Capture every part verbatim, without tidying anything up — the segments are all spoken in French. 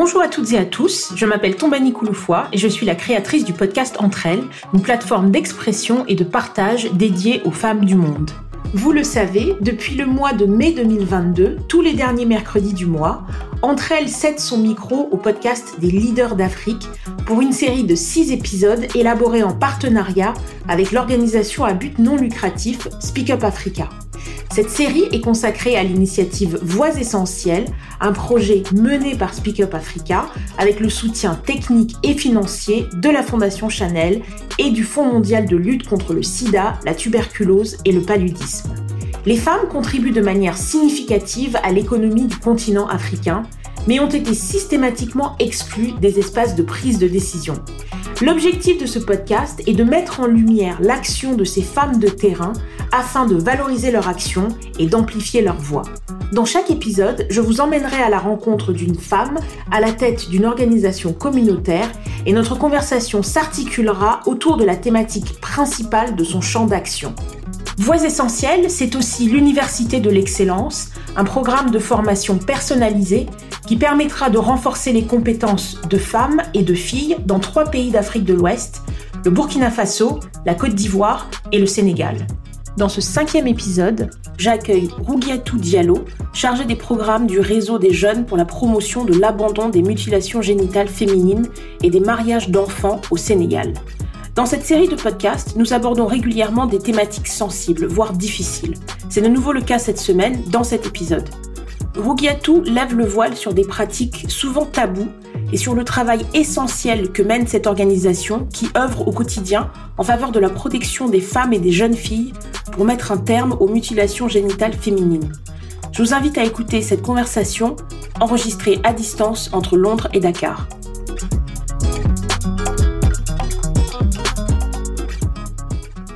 Bonjour à toutes et à tous, je m'appelle Tombani Kouloufoy et je suis la créatrice du podcast Entre Elles, une plateforme d'expression et de partage dédiée aux femmes du monde. Vous le savez, depuis le mois de mai deux mille vingt-deux, tous les derniers mercredis du mois, Entre Elles cède son micro au podcast des leaders d'Afrique pour une série de six épisodes élaborés en partenariat avec l'organisation à but non lucratif Speak Up Africa. Cette série est consacrée à l'initiative Voix Essentielles, un projet mené par Speak Up Africa avec le soutien technique et financier de la Fondation Chanel et du Fonds mondial de lutte contre le sida, la tuberculose et le paludisme. Les femmes contribuent de manière significative à l'économie du continent africain, mais ont été systématiquement exclues des espaces de prise de décision. L'objectif de ce podcast est de mettre en lumière l'action de ces femmes de terrain afin de valoriser leur action et d'amplifier leur voix. Dans chaque épisode, je vous emmènerai à la rencontre d'une femme à la tête d'une organisation communautaire et notre conversation s'articulera autour de la thématique principale de son champ d'action. Voix Essentielles, c'est aussi l'Université de l'Excellence, un programme de formation personnalisée qui permettra de renforcer les compétences de femmes et de filles dans trois pays d'Afrique de l'Ouest, le Burkina Faso, la Côte d'Ivoire et le Sénégal. Dans ce cinquième épisode, j'accueille Rougiatou Diallo, chargée des programmes du Réseau des Jeunes pour la promotion de l'abandon des mutilations génitales féminines et des mariages d'enfants au Sénégal. Dans cette série de podcasts, nous abordons régulièrement des thématiques sensibles, voire difficiles. C'est de nouveau le cas cette semaine, dans cet épisode. Rougiatou lève le voile sur des pratiques souvent taboues et sur le travail essentiel que mène cette organisation qui œuvre au quotidien en faveur de la protection des femmes et des jeunes filles pour mettre un terme aux mutilations génitales féminines. Je vous invite à écouter cette conversation enregistrée à distance entre Londres et Dakar.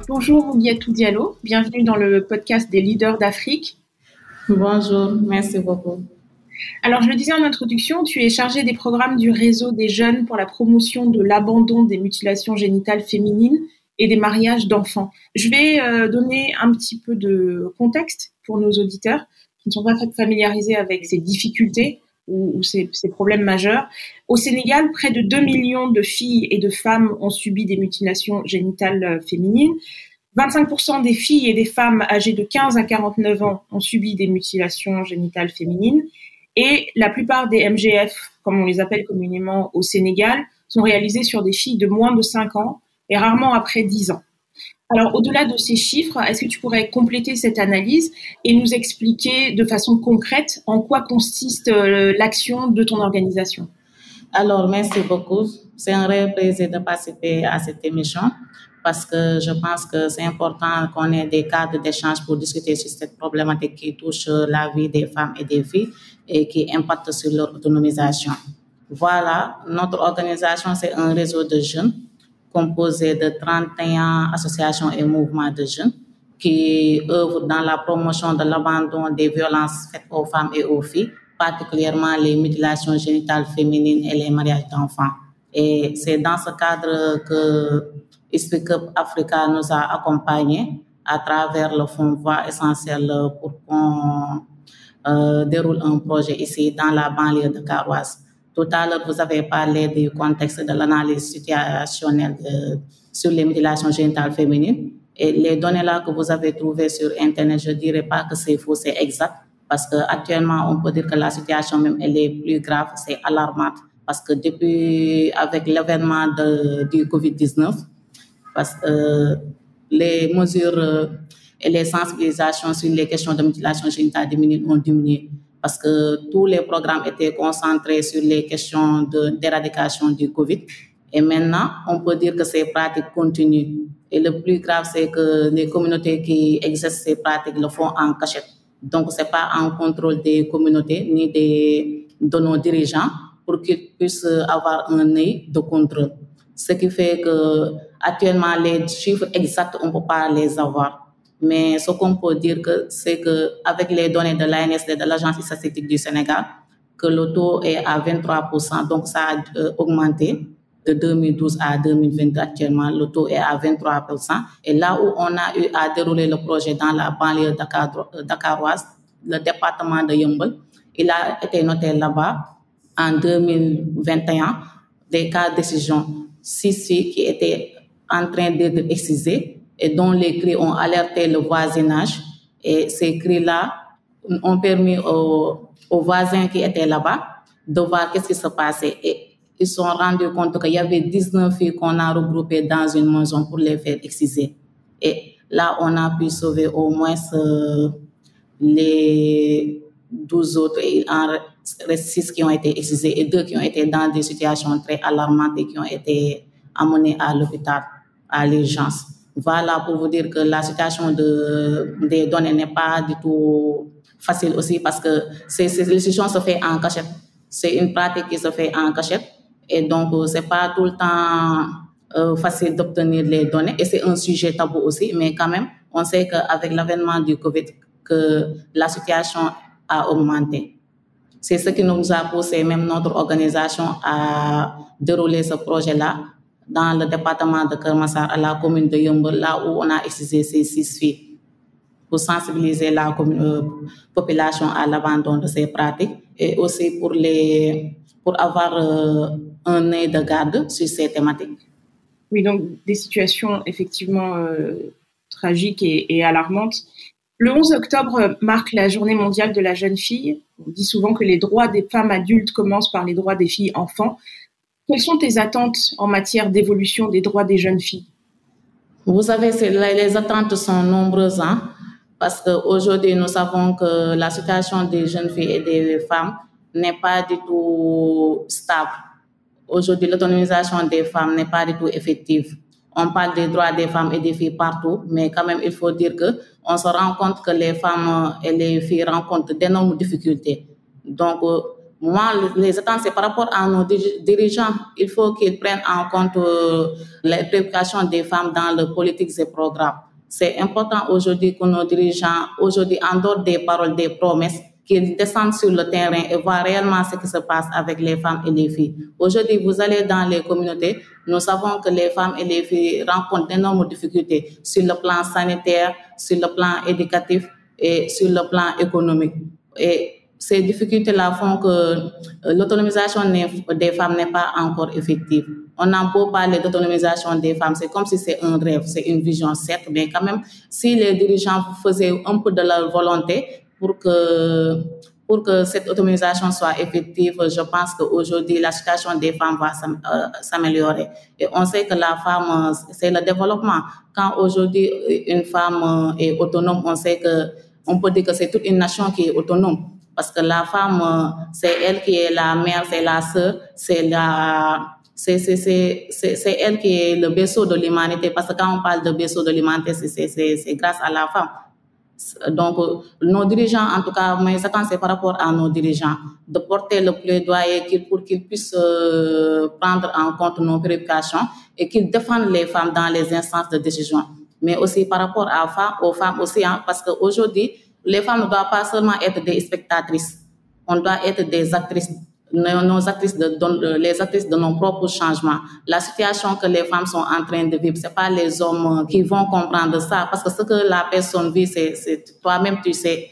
Bonjour Rougiatou Diallo, bienvenue dans le podcast des leaders d'Afrique. Bonjour, merci beaucoup. Alors, je le disais en introduction, tu es chargée des programmes du Réseau des Jeunes pour la promotion de l'abandon des mutilations génitales féminines et des mariages d'enfants. Je vais euh, donner un petit peu de contexte pour nos auditeurs qui ne sont pas familiarisés avec ces difficultés ou, ou ces, ces problèmes majeurs. Au Sénégal, près de deux millions de filles et de femmes ont subi des mutilations génitales féminines. vingt-cinq pour cent des filles et des femmes âgées de quinze à quarante-neuf ans ont subi des mutilations génitales féminines et la plupart des M G F, comme on les appelle communément au Sénégal, sont réalisées sur des filles de moins de cinq ans et rarement après dix ans. Alors, au-delà de ces chiffres, est-ce que tu pourrais compléter cette analyse et nous expliquer de façon concrète en quoi consiste l'action de ton organisation ? Alors, merci beaucoup. C'est un vrai plaisir de participer à cette émission, parce que je pense que c'est important qu'on ait des cadres d'échange pour discuter sur cette problématique qui touche la vie des femmes et des filles et qui impacte sur leur autonomisation. Voilà, notre organisation, c'est un réseau de jeunes composé de trente et une associations et mouvements de jeunes qui œuvrent dans la promotion de l'abandon des violences faites aux femmes et aux filles, particulièrement les mutilations génitales féminines et les mariages d'enfants. Et c'est dans ce cadre que Speak Up Africa nous a accompagnés à travers le fonds Voix Essentielles pour qu'on euh, déroule un projet ici dans la banlieue de Karouass. Tout à l'heure, vous avez parlé du contexte de l'analyse situationnelle de, sur les mutilations génitales féminines. Et les données là que vous avez trouvées sur Internet, je ne dirais pas que c'est faux, c'est exact. Parce qu'actuellement, on peut dire que la situation même, elle est plus grave, c'est alarmante. Parce que depuis, avec l'événement de, du covid dix-neuf, parce que euh, les mesures euh, et les sensibilisations sur les questions de mutilation génitale féminine ont diminué, parce que tous les programmes étaient concentrés sur les questions de, d'éradication du Covid. Et maintenant, on peut dire que ces pratiques continuent. Et le plus grave, c'est que les communautés qui exercent ces pratiques le font en cachette. Donc, ce n'est pas en contrôle des communautés ni des, de nos dirigeants pour qu'ils puissent avoir un œil de contrôle. Ce qui fait que actuellement, les chiffres exacts, on ne peut pas les avoir. Mais ce qu'on peut dire, que, c'est qu'avec les données de l'A N S D, de l'Agence statistique du Sénégal, que le taux est à vingt-trois pour cent, donc ça a euh, augmenté de deux mille douze à deux mille vingt. Actuellement, le taux est à vingt-trois pour cent. Et là où on a eu à dérouler le projet dans la banlieue dakaroise, le département de Yeumbeul, il a été noté là-bas en deux mille vingt et un des cas de décision six huit qui étaient en train d'être excisés et dont les cris ont alerté le voisinage. Et ces cris-là ont permis aux, aux voisins qui étaient là-bas de voir qu'est-ce qui se passait. Et ils se sont rendus compte qu'il y avait dix-neuf filles qu'on a regroupées dans une maison pour les faire exciser. Et là, on a pu sauver au moins euh, les douze autres. Et il en reste six qui ont été excisés et deux qui ont été dans des situations très alarmantes et qui ont été amenés à l'hôpital, à l'urgence. Voilà, pour vous dire que la situation de, des données n'est pas du tout facile aussi parce que c'est, c'est, le sujet se fait en cachette. C'est une pratique qui se fait en cachette et donc euh, c'est pas tout le temps euh, facile d'obtenir les données et c'est un sujet tabou aussi, mais quand même on sait qu'avec l'avènement du Covid que la situation a augmenté. C'est ce qui nous a poussé, même notre organisation, à dérouler ce projet-là dans le département de Kermassar, à la commune de Yeumbeul, là où on a excisé ces six filles pour sensibiliser la commune, euh, population à l'abandon de ces pratiques. Et aussi pour, les, pour avoir euh, un œil de garde sur ces thématiques. Oui, donc des situations effectivement euh, tragiques et, et alarmantes. Le onze octobre marque la journée mondiale de la jeune fille. On dit souvent que les droits des femmes adultes commencent par les droits des filles enfants. Quelles sont tes attentes en matière d'évolution des droits des jeunes filles? Vous savez, les attentes sont nombreuses, hein? Parce qu'aujourd'hui, nous savons que la situation des jeunes filles et des femmes n'est pas du tout stable. Aujourd'hui, l'autonomisation des femmes n'est pas du tout effective. On parle des droits des femmes et des filles partout, mais quand même, il faut dire qu'on se rend compte que les femmes et les filles rencontrent d'énormes difficultés. Donc, euh, moi, les attentes, c'est par rapport à nos dirigeants. Il faut qu'ils prennent en compte euh, les préoccupations des femmes dans les politiques et programmes. C'est important aujourd'hui que nos dirigeants, aujourd'hui en dehors des paroles, des promesses, qu'ils descendent sur le terrain et voient réellement ce qui se passe avec les femmes et les filles. Aujourd'hui, vous allez dans les communautés, nous savons que les femmes et les filles rencontrent d'énormes difficultés sur le plan sanitaire, sur le plan éducatif et sur le plan économique. Et ces difficultés-là font que l'autonomisation des femmes n'est pas encore effective. On a beau parler d'autonomisation des femmes, c'est comme si c'est un rêve, c'est une vision certes, mais quand même, si les dirigeants faisaient un peu de leur volonté pour que, pour que cette autonomisation soit effective, je pense qu'aujourd'hui, la situation des femmes va s'améliorer. Et on sait que la femme, c'est le développement. Quand aujourd'hui, une femme est autonome, on sait que, on peut dire que c'est toute une nation qui est autonome. Parce que la femme, c'est elle qui est la mère, c'est la sœur, c'est la... C'est, c'est, c'est, c'est, c'est elle qui est le berceau de l'humanité, parce que quand on parle de berceau de l'humanité, c'est, c'est, c'est, c'est grâce à la femme. Donc, nos dirigeants, en tout cas, mes attentes, c'est par rapport à nos dirigeants, de porter le plaidoyer pour qu'ils puissent euh, prendre en compte nos préoccupations et qu'ils défendent les femmes dans les instances de décision. Mais aussi par rapport à femmes, aux femmes aussi, hein, parce qu'aujourd'hui, les femmes ne doivent pas seulement être des spectatrices, on doit être des actrices. Nos actrices de, de, les actrices de nos propres changements. La situation que les femmes sont en train de vivre, c'est pas les hommes qui vont comprendre ça, parce que ce que la personne vit, c'est, c'est toi-même, tu sais,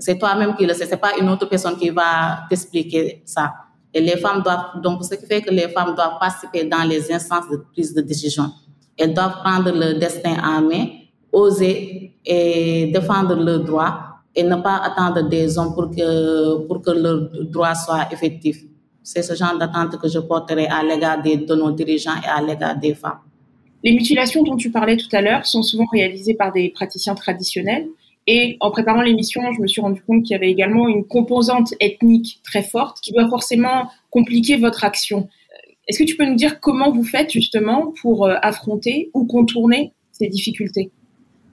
c'est toi-même qui le sais, c'est pas une autre personne qui va t'expliquer ça. Et les femmes doivent, donc ce qui fait que les femmes doivent participer dans les instances de prise de décision. Elles doivent prendre le destin en main, oser et défendre leurs droits, et ne pas attendre des hommes pour que, pour que leurs droits soient effectifs. C'est ce genre d'attente que je porterai à l'égard des, de nos dirigeants et à l'égard des femmes. Les mutilations dont tu parlais tout à l'heure sont souvent réalisées par des praticiens traditionnels. Et en préparant l'émission, je me suis rendu compte qu'il y avait également une composante ethnique très forte qui doit forcément compliquer votre action. Est-ce que tu peux nous dire comment vous faites justement pour affronter ou contourner ces difficultés ?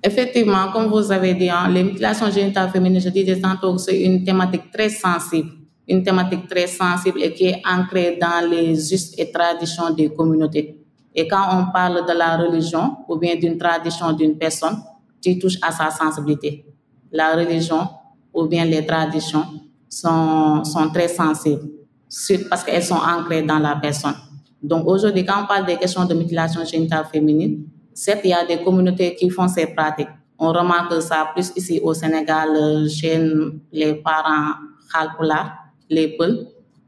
Effectivement, comme vous avez dit, hein, les mutilations génitales féminines, je disais tantôt que c'est une thématique très sensible, une thématique très sensible et qui est ancrée dans les us et traditions des communautés. Et quand on parle de la religion ou bien d'une tradition d'une personne, tu touches à sa sensibilité. La religion ou bien les traditions sont, sont très sensibles parce qu'elles sont ancrées dans la personne. Donc aujourd'hui, quand on parle des questions de mutilation génitale féminine, certes, il y a des communautés qui font ces pratiques. On remarque ça plus ici au Sénégal, chez les parents Halpula, les Peuls,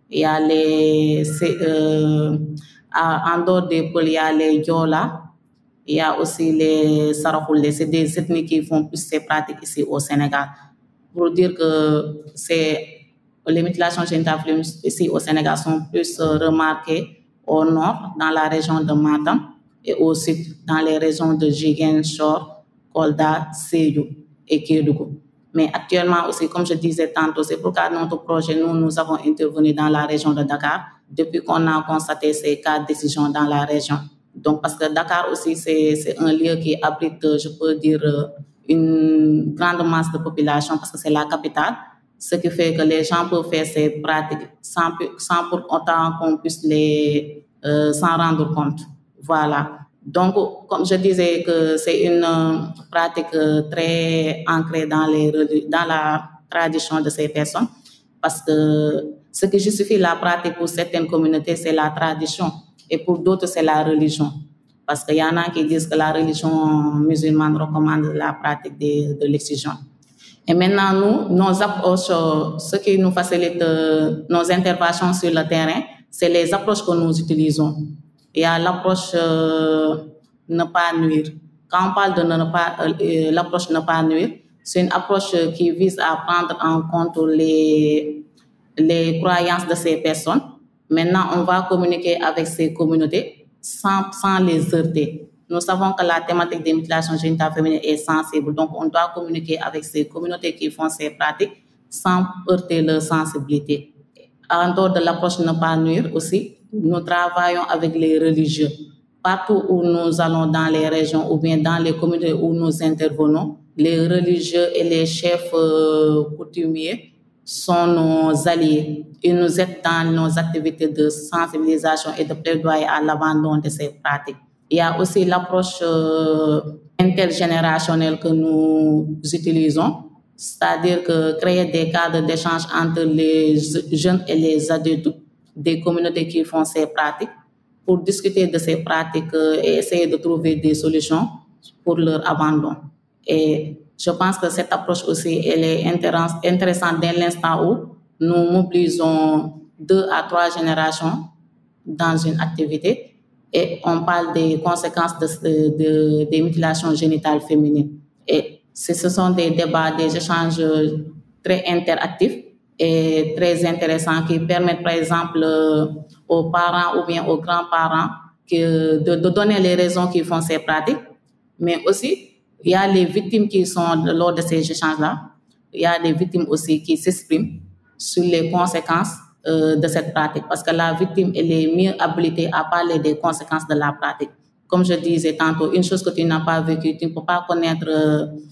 il y a les, euh, à, en dehors des pôles, il y a les Yola, il y a aussi les Sarakoulé. C'est des ethnies qui font plus ces pratiques ici au Sénégal. Pour dire que c'est, les mutilations génitales féminines ici au Sénégal sont plus remarquées au nord, dans la région de Matam, et au sud, dans les régions de Ziguinchor, Kolda, Sédhiou et Kédougou. Mais actuellement aussi, comme je disais tantôt, c'est pourquoi notre projet, nous, nous avons intervenu dans la région de Dakar depuis qu'on a constaté ces cas de décision dans la région. Donc, parce que Dakar aussi, c'est, c'est un lieu qui abrite, je peux dire, une grande masse de population parce que c'est la capitale. Ce qui fait que les gens peuvent faire ces pratiques sans, sans pour autant qu'on puisse les euh, s'en rendre compte. Voilà. Donc, comme je disais, que c'est une pratique très ancrée dans, les, dans la tradition de ces personnes, parce que ce qui justifie la pratique pour certaines communautés, c'est la tradition, et pour d'autres, c'est la religion. Parce qu'il y en a qui disent que la religion musulmane recommande la pratique de, de l'excision. Et maintenant, nous, nos approches, ce qui nous facilite euh, nos interventions sur le terrain, c'est les approches que nous utilisons. Il y a l'approche euh, ne pas nuire. Quand on parle de ne pas, euh, l'approche ne pas nuire, c'est une approche qui vise à prendre en compte les, les croyances de ces personnes. Maintenant, on va communiquer avec ces communautés sans, sans les heurter. Nous savons que la thématique des mutilations génitales féminines est sensible, donc on doit communiquer avec ces communautés qui font ces pratiques sans heurter leur sensibilité. En dehors de l'approche ne pas nuire aussi, nous travaillons avec les religieux. Partout où nous allons dans les régions ou bien dans les communautés où nous intervenons, les religieux et les chefs euh, coutumiers sont nos alliés. Ils nous aident dans nos activités de sensibilisation et de plaidoyer à l'abandon de ces pratiques. Il y a aussi l'approche euh, intergénérationnelle que nous utilisons, c'est-à-dire que créer des cadres d'échange entre les jeunes et les adultes des communautés qui font ces pratiques pour discuter de ces pratiques et essayer de trouver des solutions pour leur abandon. Et je pense que cette approche aussi, elle est intéressante dès l'instant où nous mobilisons deux à trois générations dans une activité. Et on parle des conséquences de, de, des mutilations génitales féminines. Et ce, ce sont des débats, des échanges très interactifs et très intéressants qui permettent, par exemple, aux parents ou bien aux grands-parents que, de, de donner les raisons qui font ces pratiques. Mais aussi, il y a les victimes qui sont lors de ces échanges-là. Il y a des victimes aussi qui s'expriment sur les conséquences de cette pratique, parce que la victime, elle est mieux habilitée à parler des conséquences de la pratique. Comme je disais tantôt, une chose que tu n'as pas vécue, tu ne peux pas connaître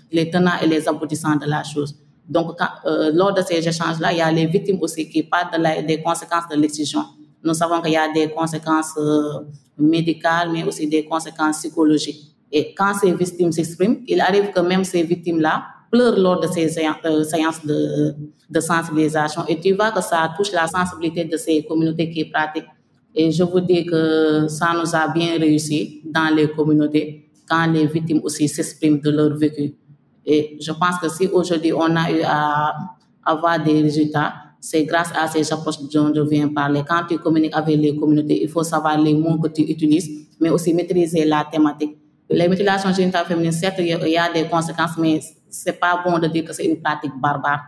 les tenants et les aboutissants de la chose. Donc, quand, euh, lors de ces échanges-là, il y a les victimes aussi qui parlent de la, des conséquences de l'excision. Nous savons qu'il y a des conséquences euh, médicales, mais aussi des conséquences psychologiques. Et quand ces victimes s'expriment, il arrive que même ces victimes-là pleure lors de ces euh, séances de, de sensibilisation. Et tu vois que ça touche la sensibilité de ces communautés qui pratiquent. Et je vous dis que ça nous a bien réussi dans les communautés, quand les victimes aussi s'expriment de leur vécu. Et je pense que si aujourd'hui on a eu à avoir des résultats, c'est grâce à ces approches dont je viens parler. Quand tu communiques avec les communautés, il faut savoir les mots que tu utilises, mais aussi maîtriser la thématique. Les mutilations génitales féminines, certes, il y a des conséquences, mais ce n'est pas bon de dire que c'est une pratique barbare,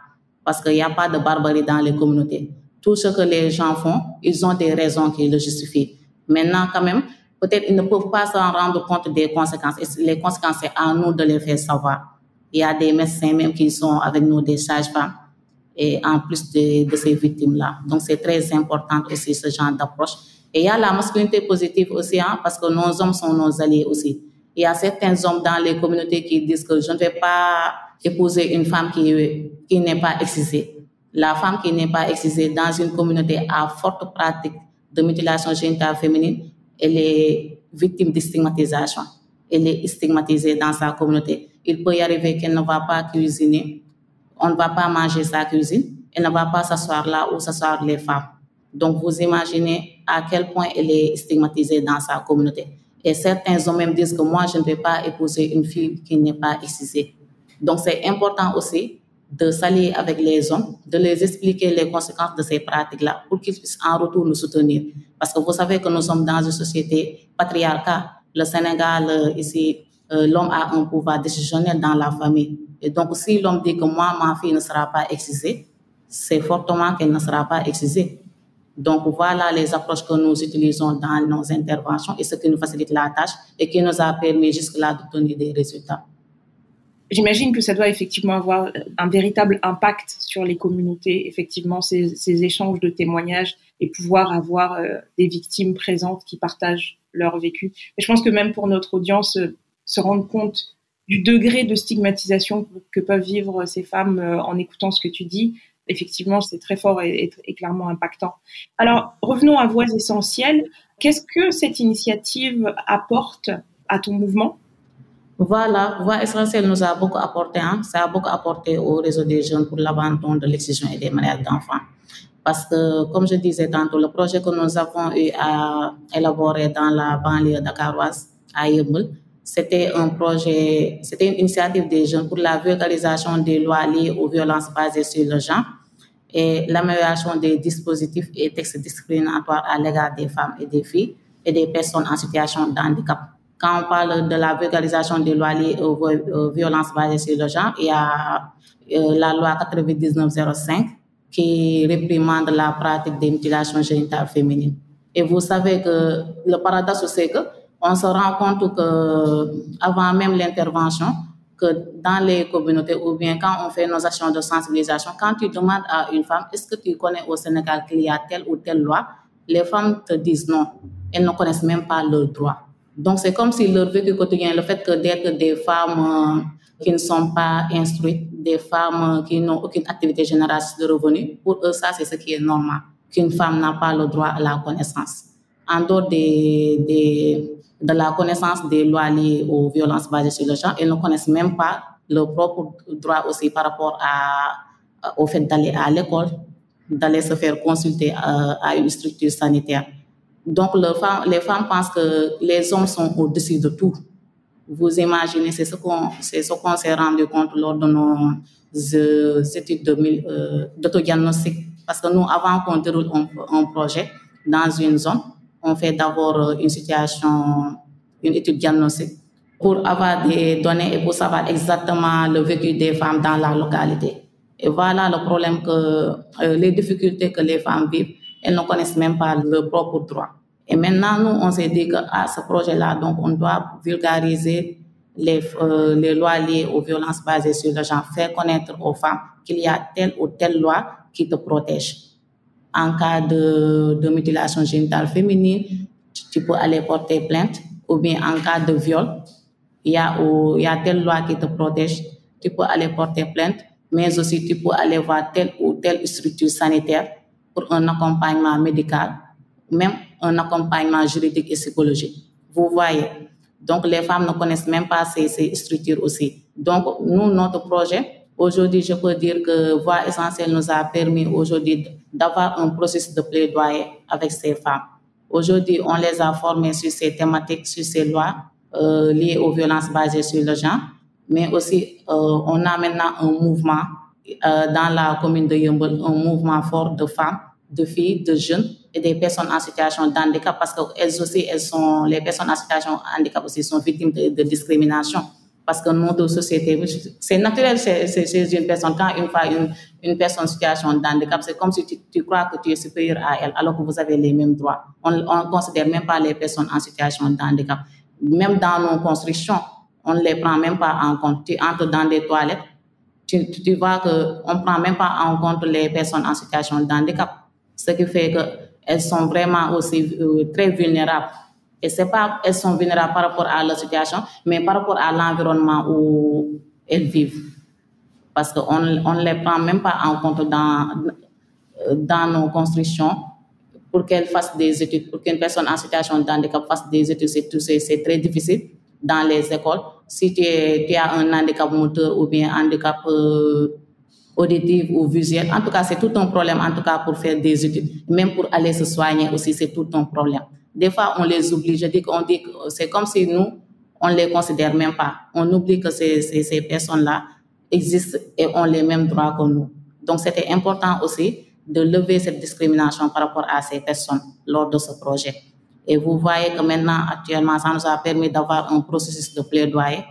parce qu'il n'y a pas de barbarie dans les communautés. Tout ce que les gens font, ils ont des raisons qui le justifient. Maintenant, quand même, peut-être ils ne peuvent pas s'en rendre compte des conséquences. Et les conséquences, c'est à nous de les faire savoir. Il y a des médecins même qui sont avec nous, des sages-femmes, et en plus de, de ces victimes-là. Donc, c'est très important aussi ce genre d'approche. Et il y a la masculinité positive aussi, hein, parce que nos hommes sont nos alliés aussi. Il y a certains hommes dans les communautés qui disent que je ne vais pas épouser une femme qui, qui n'est pas excisée. La femme qui n'est pas excisée dans une communauté à forte pratique de mutilation génitale féminine, elle est victime de stigmatisation. Elle est stigmatisée dans sa communauté. Il peut y arriver qu'elle ne va pas cuisiner, on ne va pas manger sa cuisine, elle ne va pas s'asseoir là où s'asseoir les femmes. Donc vous imaginez à quel point elle est stigmatisée dans sa communauté. Et certains hommes même disent que moi, je ne vais pas épouser une fille qui n'est pas excisée. Donc, c'est important aussi de s'allier avec les hommes, de les expliquer les conséquences de ces pratiques-là pour qu'ils puissent en retour nous soutenir. Parce que vous savez que nous sommes dans une société patriarcale. Le Sénégal, ici, l'homme a un pouvoir décisionnel dans la famille. Et donc, si l'homme dit que moi, ma fille ne sera pas excisée, c'est fortement qu'elle ne sera pas excisée. Donc, voilà les approches que nous utilisons dans nos interventions et ce qui nous facilite la tâche et qui nous a permis jusque-là d'obtenir des résultats. J'imagine que ça doit effectivement avoir un véritable impact sur les communautés, effectivement, ces, ces échanges de témoignages et pouvoir avoir euh, des victimes présentes qui partagent leur vécu. Et je pense que même pour notre audience, euh, se rendre compte du degré de stigmatisation que peuvent vivre ces femmes euh, en écoutant ce que tu dis, effectivement, c'est très fort et, et, et clairement impactant. Alors, revenons à Voix Essentielles. Qu'est-ce que cette initiative apporte à ton mouvement ? Voilà, Voix Essentielles nous a beaucoup apporté, hein. Ça a beaucoup apporté au réseau des jeunes pour l'abandon de l'excision et des maladies d'enfants. Parce que, comme je disais tantôt, le projet que nous avons eu à élaborer dans la banlieue dakaroise à Yeumbeul, c'était un projet, c'était une initiative des jeunes pour la vulgarisation des lois liées aux violences basées sur le genre et l'amélioration des dispositifs et textes discriminatoires à l'égard des femmes et des filles et des personnes en situation de handicap. Quand on parle de la vulgarisation des lois liées aux violences basées sur le genre, il y a la loi quatre-vingt-dix-neuf zéro cinq qui réprimande la pratique des mutilations génitales féminines. Et vous savez que le paradoxe, c'est qu'on se rend compte qu'avant même l'intervention, que dans les communautés ou bien quand on fait nos actions de sensibilisation, quand tu demandes à une femme « Est-ce que tu connais au Sénégal qu'il y a telle ou telle loi ?» les femmes te disent non. Elles ne connaissent même pas leurs droits. Donc, c'est comme si leur vécu quotidien, le fait que d'être des femmes qui ne sont pas instruites, des femmes qui n'ont aucune activité génératrice de revenus, pour eux, ça, c'est ce qui est normal, qu'une femme n'a pas le droit à la connaissance. En dehors des, des, de la connaissance des lois liées aux violences basées sur le genre, elles ne connaissent même pas leur propre droit aussi par rapport à, au fait d'aller à l'école, d'aller se faire consulter à, à une structure sanitaire. Donc, les femmes, les femmes pensent que les hommes sont au-dessus de tout. Vous imaginez, c'est ce qu'on, c'est ce qu'on s'est rendu compte lors de nos euh, études de, euh, d'autodiagnostic. Parce que nous, avant qu'on déroule un, un projet dans une zone, on fait d'abord une situation, une étude diagnostique pour avoir des données et pour savoir exactement le vécu des femmes dans la localité. Et voilà le problème que, euh, les difficultés que les femmes vivent. Elles ne connaissent même pas leur propre droit. Et maintenant, nous, on s'est dit qu'à ce projet-là, donc, on doit vulgariser les, euh, les lois liées aux violences basées sur le genre, faire connaître aux femmes qu'il y a telle ou telle loi qui te protège. En cas de, de mutilation génitale féminine, tu, tu peux aller porter plainte, ou bien en cas de viol, il y a, ou, il y a telle loi qui te protège, tu peux aller porter plainte, mais aussi tu peux aller voir telle ou telle structure sanitaire pour un accompagnement médical, même un accompagnement juridique et psychologique. Vous voyez, donc les femmes ne connaissent même pas ces, ces structures aussi. Donc nous, notre projet, aujourd'hui, je peux dire que Voix Essentielles nous a permis aujourd'hui d'avoir un processus de plaidoyer avec ces femmes. Aujourd'hui, on les a formées sur ces thématiques, sur ces lois euh, liées aux violences basées sur le genre, mais aussi euh, on a maintenant un mouvement euh, dans la commune de Yeumbeul, un mouvement fort de femmes, de filles, de jeunes et des personnes en situation de handicap, parce qu'elles aussi, elles sont, les personnes en situation de handicap aussi sont victimes de, de discrimination. Parce que notre société, c'est naturel chez, chez une personne. Quand une fois une, une personne en situation de handicap, c'est comme si tu, tu crois que tu es supérieur à elle, alors que vous avez les mêmes droits. On ne considère même pas les personnes en situation de handicap. Même dans nos constructions, on ne les prend même pas en compte. Tu entres dans des toilettes, tu, tu vois qu'on ne prend même pas en compte les personnes en situation de handicap. Ce qui fait qu'elles sont vraiment aussi euh, très vulnérables. Et c'est pas elles sont vulnérables par rapport à leur situation, mais par rapport à l'environnement où elles vivent. Parce qu'on ne les prend même pas en compte dans, dans nos constructions pour qu'elles fassent des études. Pour qu'une personne en situation de handicap fasse des études, c'est, tout, c'est, c'est très difficile dans les écoles. Si tu, es, tu as un handicap moteur ou bien un handicap... Euh, auditive ou visuelle. En tout cas, c'est tout un problème, en tout cas, pour faire des études. Même pour aller se soigner aussi, c'est tout un problème. Des fois, on les oublie. Je dis qu'on dit que c'est comme si nous, on ne les considère même pas. On oublie que ces, ces, ces personnes-là, existent et ont les mêmes droits que nous. Donc, c'était important aussi de lever cette discrimination par rapport à ces personnes lors de ce projet. Et vous voyez que maintenant, actuellement, ça nous a permis d'avoir un processus de plaidoyer.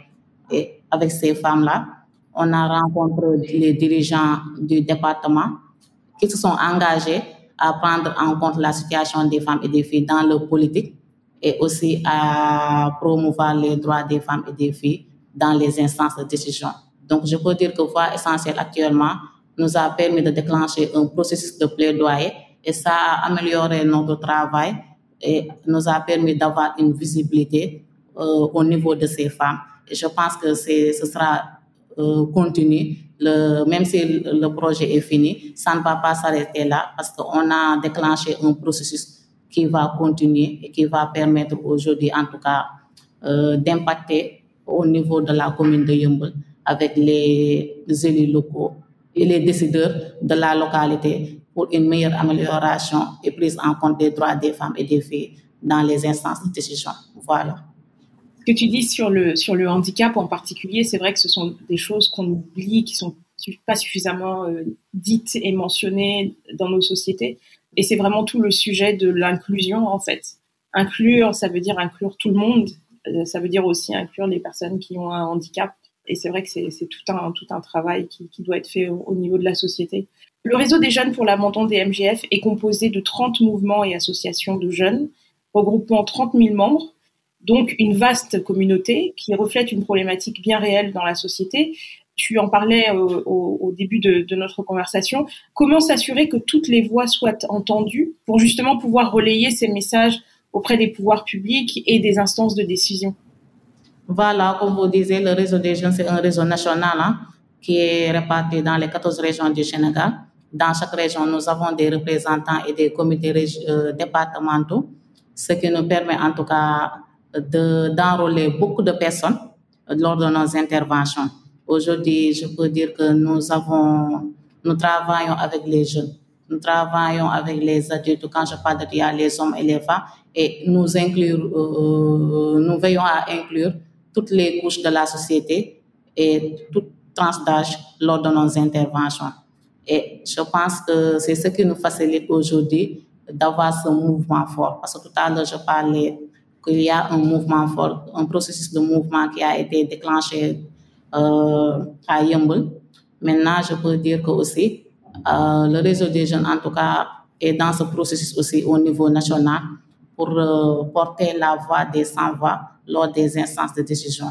Et avec ces femmes-là, on a rencontré les dirigeants du département qui se sont engagés à prendre en compte la situation des femmes et des filles dans leur politique et aussi à promouvoir les droits des femmes et des filles dans les instances de décision. Donc, je peux dire que Voix Essentielles actuellement nous a permis de déclencher un processus de plaidoyer et ça a amélioré notre travail et nous a permis d'avoir une visibilité euh, au niveau de ces femmes. Et je pense que c'est, ce sera euh, continu. Le, même si le projet est fini, ça ne va pas s'arrêter là parce qu'on a déclenché un processus qui va continuer et qui va permettre aujourd'hui, en tout cas, euh, d'impacter au niveau de la commune de Yeumbeul avec les élus locaux et les décideurs de la localité pour une meilleure amélioration et prise en compte des droits des femmes et des filles dans les instances de décision. Voilà. Ce que tu dis sur le, sur le handicap en particulier, c'est vrai que ce sont des choses qu'on oublie, qui ne sont pas suffisamment euh, dites et mentionnées dans nos sociétés. Et c'est vraiment tout le sujet de l'inclusion, en fait. Inclure, ça veut dire inclure tout le monde. Euh, ça veut dire aussi inclure les personnes qui ont un handicap. Et c'est vrai que c'est, c'est tout, un, tout un travail qui, qui doit être fait au, au niveau de la société. Le Réseau des Jeunes pour l'abandon des M G F est composé de trente mouvements et associations de jeunes, regroupant trente mille membres. Donc, une vaste communauté qui reflète une problématique bien réelle dans la société. Tu en parlais au, au, au début de, de notre conversation. Comment s'assurer que toutes les voix soient entendues pour justement pouvoir relayer ces messages auprès des pouvoirs publics et des instances de décision? Voilà, comme vous disiez, le Réseau des Jeunes, c'est un réseau national hein, qui est réparti dans les quatorze régions du Sénégal. Dans chaque région, nous avons des représentants et des comités euh, départementaux, ce qui nous permet en tout cas De, d'enrôler beaucoup de personnes lors de nos interventions. Aujourd'hui, je peux dire que nous avons, nous travaillons avec les jeunes, nous travaillons avec les adultes. Quand je parle d'adultes, il y a les hommes et les femmes et nous inclure, euh, nous veillons à inclure toutes les couches de la société et toute tranche d'âge lors de nos interventions. Et je pense que c'est ce qui nous facilite aujourd'hui d'avoir ce mouvement fort. Parce que tout à l'heure, je parlais qu'il y a un mouvement fort, un processus de mouvement qui a été déclenché euh, à Yeumbeul. Maintenant, je peux dire que aussi, euh, le Réseau des Jeunes, en tout cas, est dans ce processus aussi au niveau national pour euh, porter la voix des sans-voix lors des instances de décision.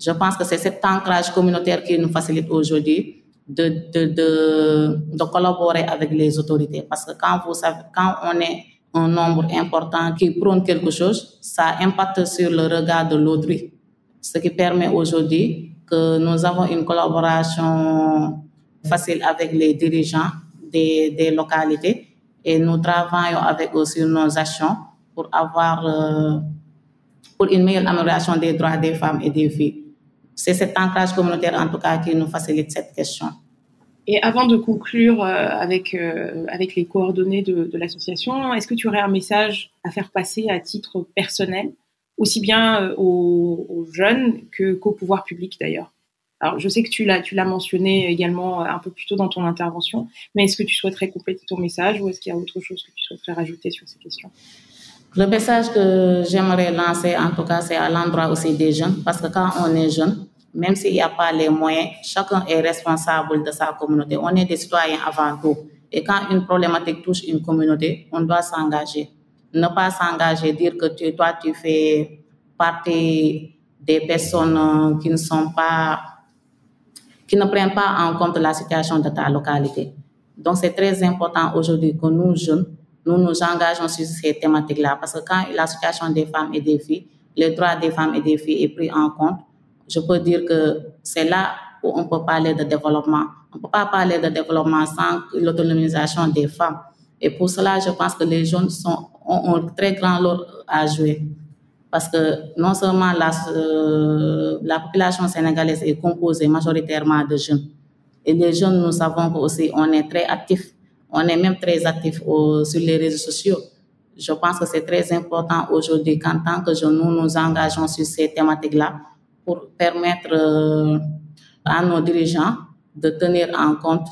Je pense que c'est cet ancrage communautaire qui nous facilite aujourd'hui de, de, de, de collaborer avec les autorités. Parce que quand, vous savez, quand on est un nombre important qui prône quelque chose, ça impacte sur le regard de l'autrui. Ce qui permet aujourd'hui que nous avons une collaboration facile avec les dirigeants des, des localités et nous travaillons avec aussi nos actions pour avoir euh, pour une meilleure amélioration des droits des femmes et des filles. C'est cet ancrage communautaire en tout cas qui nous facilite cette question. Et avant de conclure avec, euh, avec les coordonnées de, de l'association, est-ce que tu aurais un message à faire passer à titre personnel, aussi bien aux, aux jeunes que, qu'au pouvoir public d'ailleurs? Alors, je sais que tu l'as, tu l'as mentionné également un peu plus tôt dans ton intervention, mais est-ce que tu souhaiterais compléter ton message ou est-ce qu'il y a autre chose que tu souhaiterais rajouter sur ces questions? Le message que j'aimerais lancer, en tout cas, c'est à l'endroit aussi des jeunes, parce que quand on est jeune, même s'il n'y a pas les moyens, chacun est responsable de sa communauté. On est des citoyens avant tout. Et quand une problématique touche une communauté, on doit s'engager. Ne pas s'engager, dire que tu, toi, tu fais partie des personnes qui ne sont pas, qui ne prennent pas en compte la situation de ta localité. Donc, c'est très important aujourd'hui que nous, jeunes, nous nous engageons sur ces thématiques-là. Parce que quand la situation des femmes et des filles, les droits des femmes et des filles est pris en compte, je peux dire que c'est là où on peut parler de développement. On ne peut pas parler de développement sans l'autonomisation des femmes. Et pour cela, je pense que les jeunes sont, ont un très grand rôle à jouer. Parce que non seulement la, euh, la population sénégalaise est composée majoritairement de jeunes. Et les jeunes, nous savons aussi on est très actifs. On est même très actifs au, sur les réseaux sociaux. Je pense que c'est très important aujourd'hui qu'en tant que jeunes, nous nous engageons sur ces thématiques-là, pour permettre à nos dirigeants de tenir en compte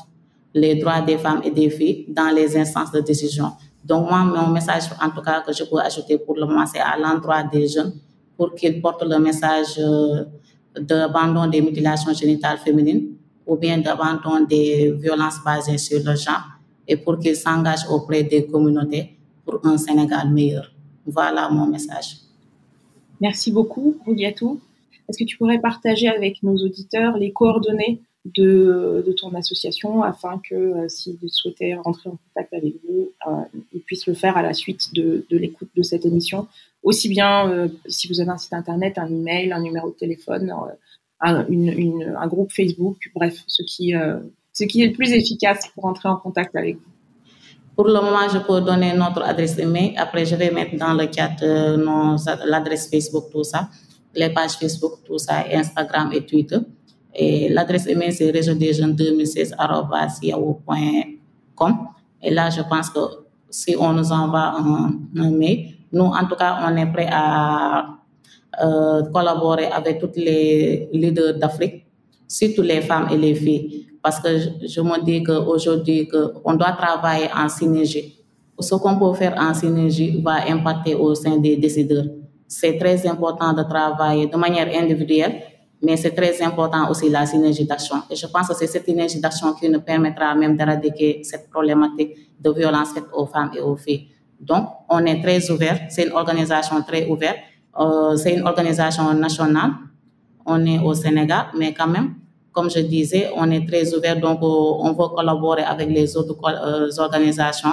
les droits des femmes et des filles dans les instances de décision. Donc moi, mon message, en tout cas, que je peux ajouter pour le moment, c'est à l'endroit des jeunes pour qu'ils portent le message de l'abandon des mutilations génitales féminines ou bien de l'abandon des violences basées sur le genre et pour qu'ils s'engagent auprès des communautés pour un Sénégal meilleur. Voilà mon message. Merci beaucoup, Rougiatou. Est-ce que tu pourrais partager avec nos auditeurs les coordonnées de, de ton association afin que, euh, s'ils souhaitaient rentrer en contact avec vous, euh, ils puissent le faire à la suite de, de l'écoute de cette émission, aussi bien euh, si vous avez un site internet, un email, un numéro de téléphone, euh, un, une, une, un groupe Facebook, bref, ce qui, euh, ce qui est le plus efficace pour entrer en contact avec vous. Pour le moment, je peux donner notre adresse email. Après, je vais mettre dans le chat euh, nos, l'adresse Facebook, tout ça, les pages Facebook, tout ça, Instagram et Twitter. Et l'adresse email, c'est réseau des jeunes deux mille seize arobase yahoo point com. Et là, je pense que si on nous envoie un, un mail, nous, en tout cas, on est prêt à euh, collaborer avec toutes les leaders d'Afrique, surtout les femmes et les filles. Parce que je me dis qu'aujourd'hui, qu'on doit travailler en synergie. Ce qu'on peut faire en synergie va impacter au sein des décideurs. C'est très important de travailler de manière individuelle, mais c'est très important aussi la synergie d'action. Et je pense que c'est cette synergie d'action qui nous permettra même d'éradiquer cette problématique de violence faite aux femmes et aux filles. Donc, on est très ouvert. C'est une organisation très ouverte. Euh, c'est une organisation nationale. On est au Sénégal, mais quand même, comme je disais, on est très ouvert, donc on veut collaborer avec les autres organisations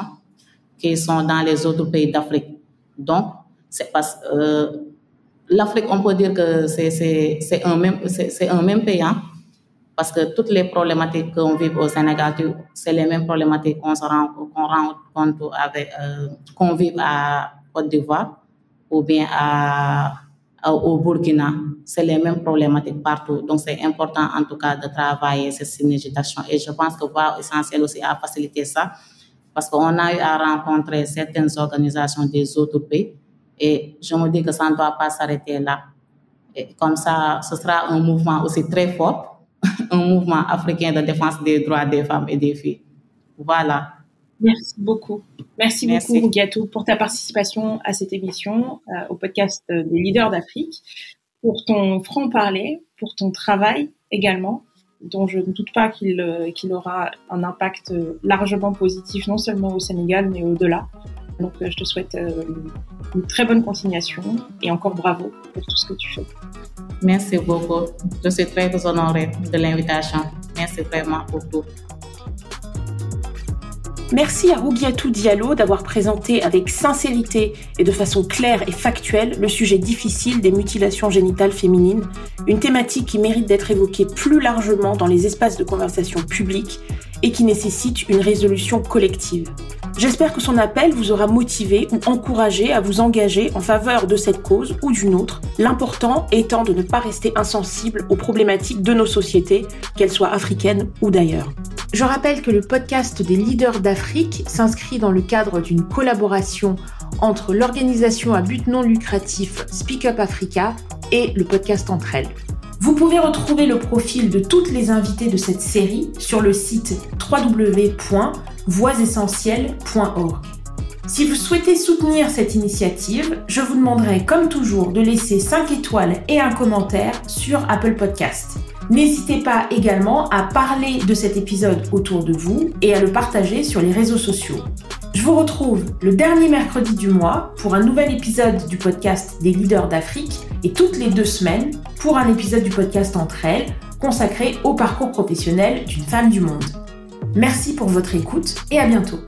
qui sont dans les autres pays d'Afrique. Donc, c'est parce que euh, l'Afrique, on peut dire que c'est, c'est, c'est, un, même, c'est, c'est un même pays, hein, parce que toutes les problématiques qu'on vit au Sénégal, c'est les mêmes problématiques qu'on se rend, qu'on rencontre avec, euh, qu'on vit à Côte d'Ivoire ou bien à, à, au Burkina. C'est les mêmes problématiques partout. Donc, c'est important, en tout cas, de travailler cette synergie d'action. Et je pense que Voix Essentielles aussi a facilité ça parce qu'on a eu à rencontrer certaines organisations des autres pays et je me dis que ça ne doit pas s'arrêter là. Et comme ça, ce sera un mouvement aussi très fort, un mouvement africain de défense des droits des femmes et des filles. Voilà. Merci beaucoup. Merci, Merci. beaucoup, Rougiatou, pour ta participation à cette émission, euh, au podcast euh, des leaders d'Afrique, pour ton franc-parler, pour ton travail également, dont je ne doute pas qu'il, qu'il aura un impact largement positif, non seulement au Sénégal, mais au-delà. Donc, je te souhaite une très bonne continuation et encore bravo pour tout ce que tu fais. Merci beaucoup. Je suis très honorée de l'invitation. Merci vraiment pour tout. Merci à Rougiatou Diallo d'avoir présenté avec sincérité et de façon claire et factuelle le sujet difficile des mutilations génitales féminines, une thématique qui mérite d'être évoquée plus largement dans les espaces de conversation publics et qui nécessite une résolution collective. J'espère que son appel vous aura motivé ou encouragé à vous engager en faveur de cette cause ou d'une autre, l'important étant de ne pas rester insensible aux problématiques de nos sociétés, qu'elles soient africaines ou d'ailleurs. Je rappelle que le podcast des leaders d'Afrique s'inscrit dans le cadre d'une collaboration entre l'organisation à but non lucratif Speak Up Africa et le podcast Entre Elles. Vous pouvez retrouver le profil de toutes les invitées de cette série sur le site w w w point voix essentielles point org. Si vous souhaitez soutenir cette initiative, je vous demanderai comme toujours de laisser cinq étoiles et un commentaire sur Apple Podcasts. N'hésitez pas également à parler de cet épisode autour de vous et à le partager sur les réseaux sociaux. Je vous retrouve le dernier mercredi du mois pour un nouvel épisode du podcast des leaders d'Afrique et toutes les deux semaines pour un épisode du podcast Entre Elles consacré au parcours professionnel d'une femme du monde. Merci pour votre écoute et à bientôt.